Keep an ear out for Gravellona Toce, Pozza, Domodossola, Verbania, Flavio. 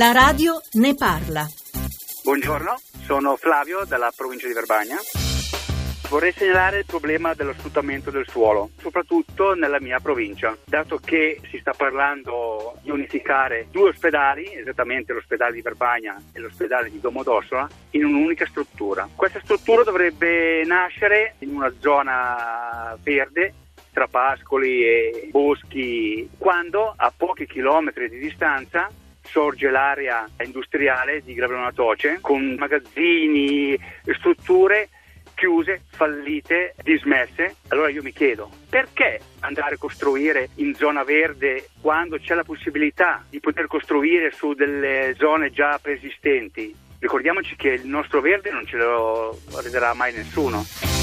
La radio ne parla. Buongiorno, sono Flavio dalla provincia di Verbania. Vorrei segnalare il problema dello sfruttamento del suolo, soprattutto nella mia provincia, dato che si sta parlando di unificare due ospedali, esattamente l'ospedale di Verbania e l'ospedale di Domodossola, in un'unica struttura. Questa struttura dovrebbe nascere in una zona verde, tra pascoli e boschi, quando a pochi chilometri di distanza sorge l'area industriale di Gravellona Toce, con magazzini, strutture chiuse, fallite, dismesse. Allora io mi chiedo, perché andare a costruire in zona verde quando c'è la possibilità di poter costruire su delle zone già preesistenti? Ricordiamoci che il nostro verde non ce lo renderà mai nessuno.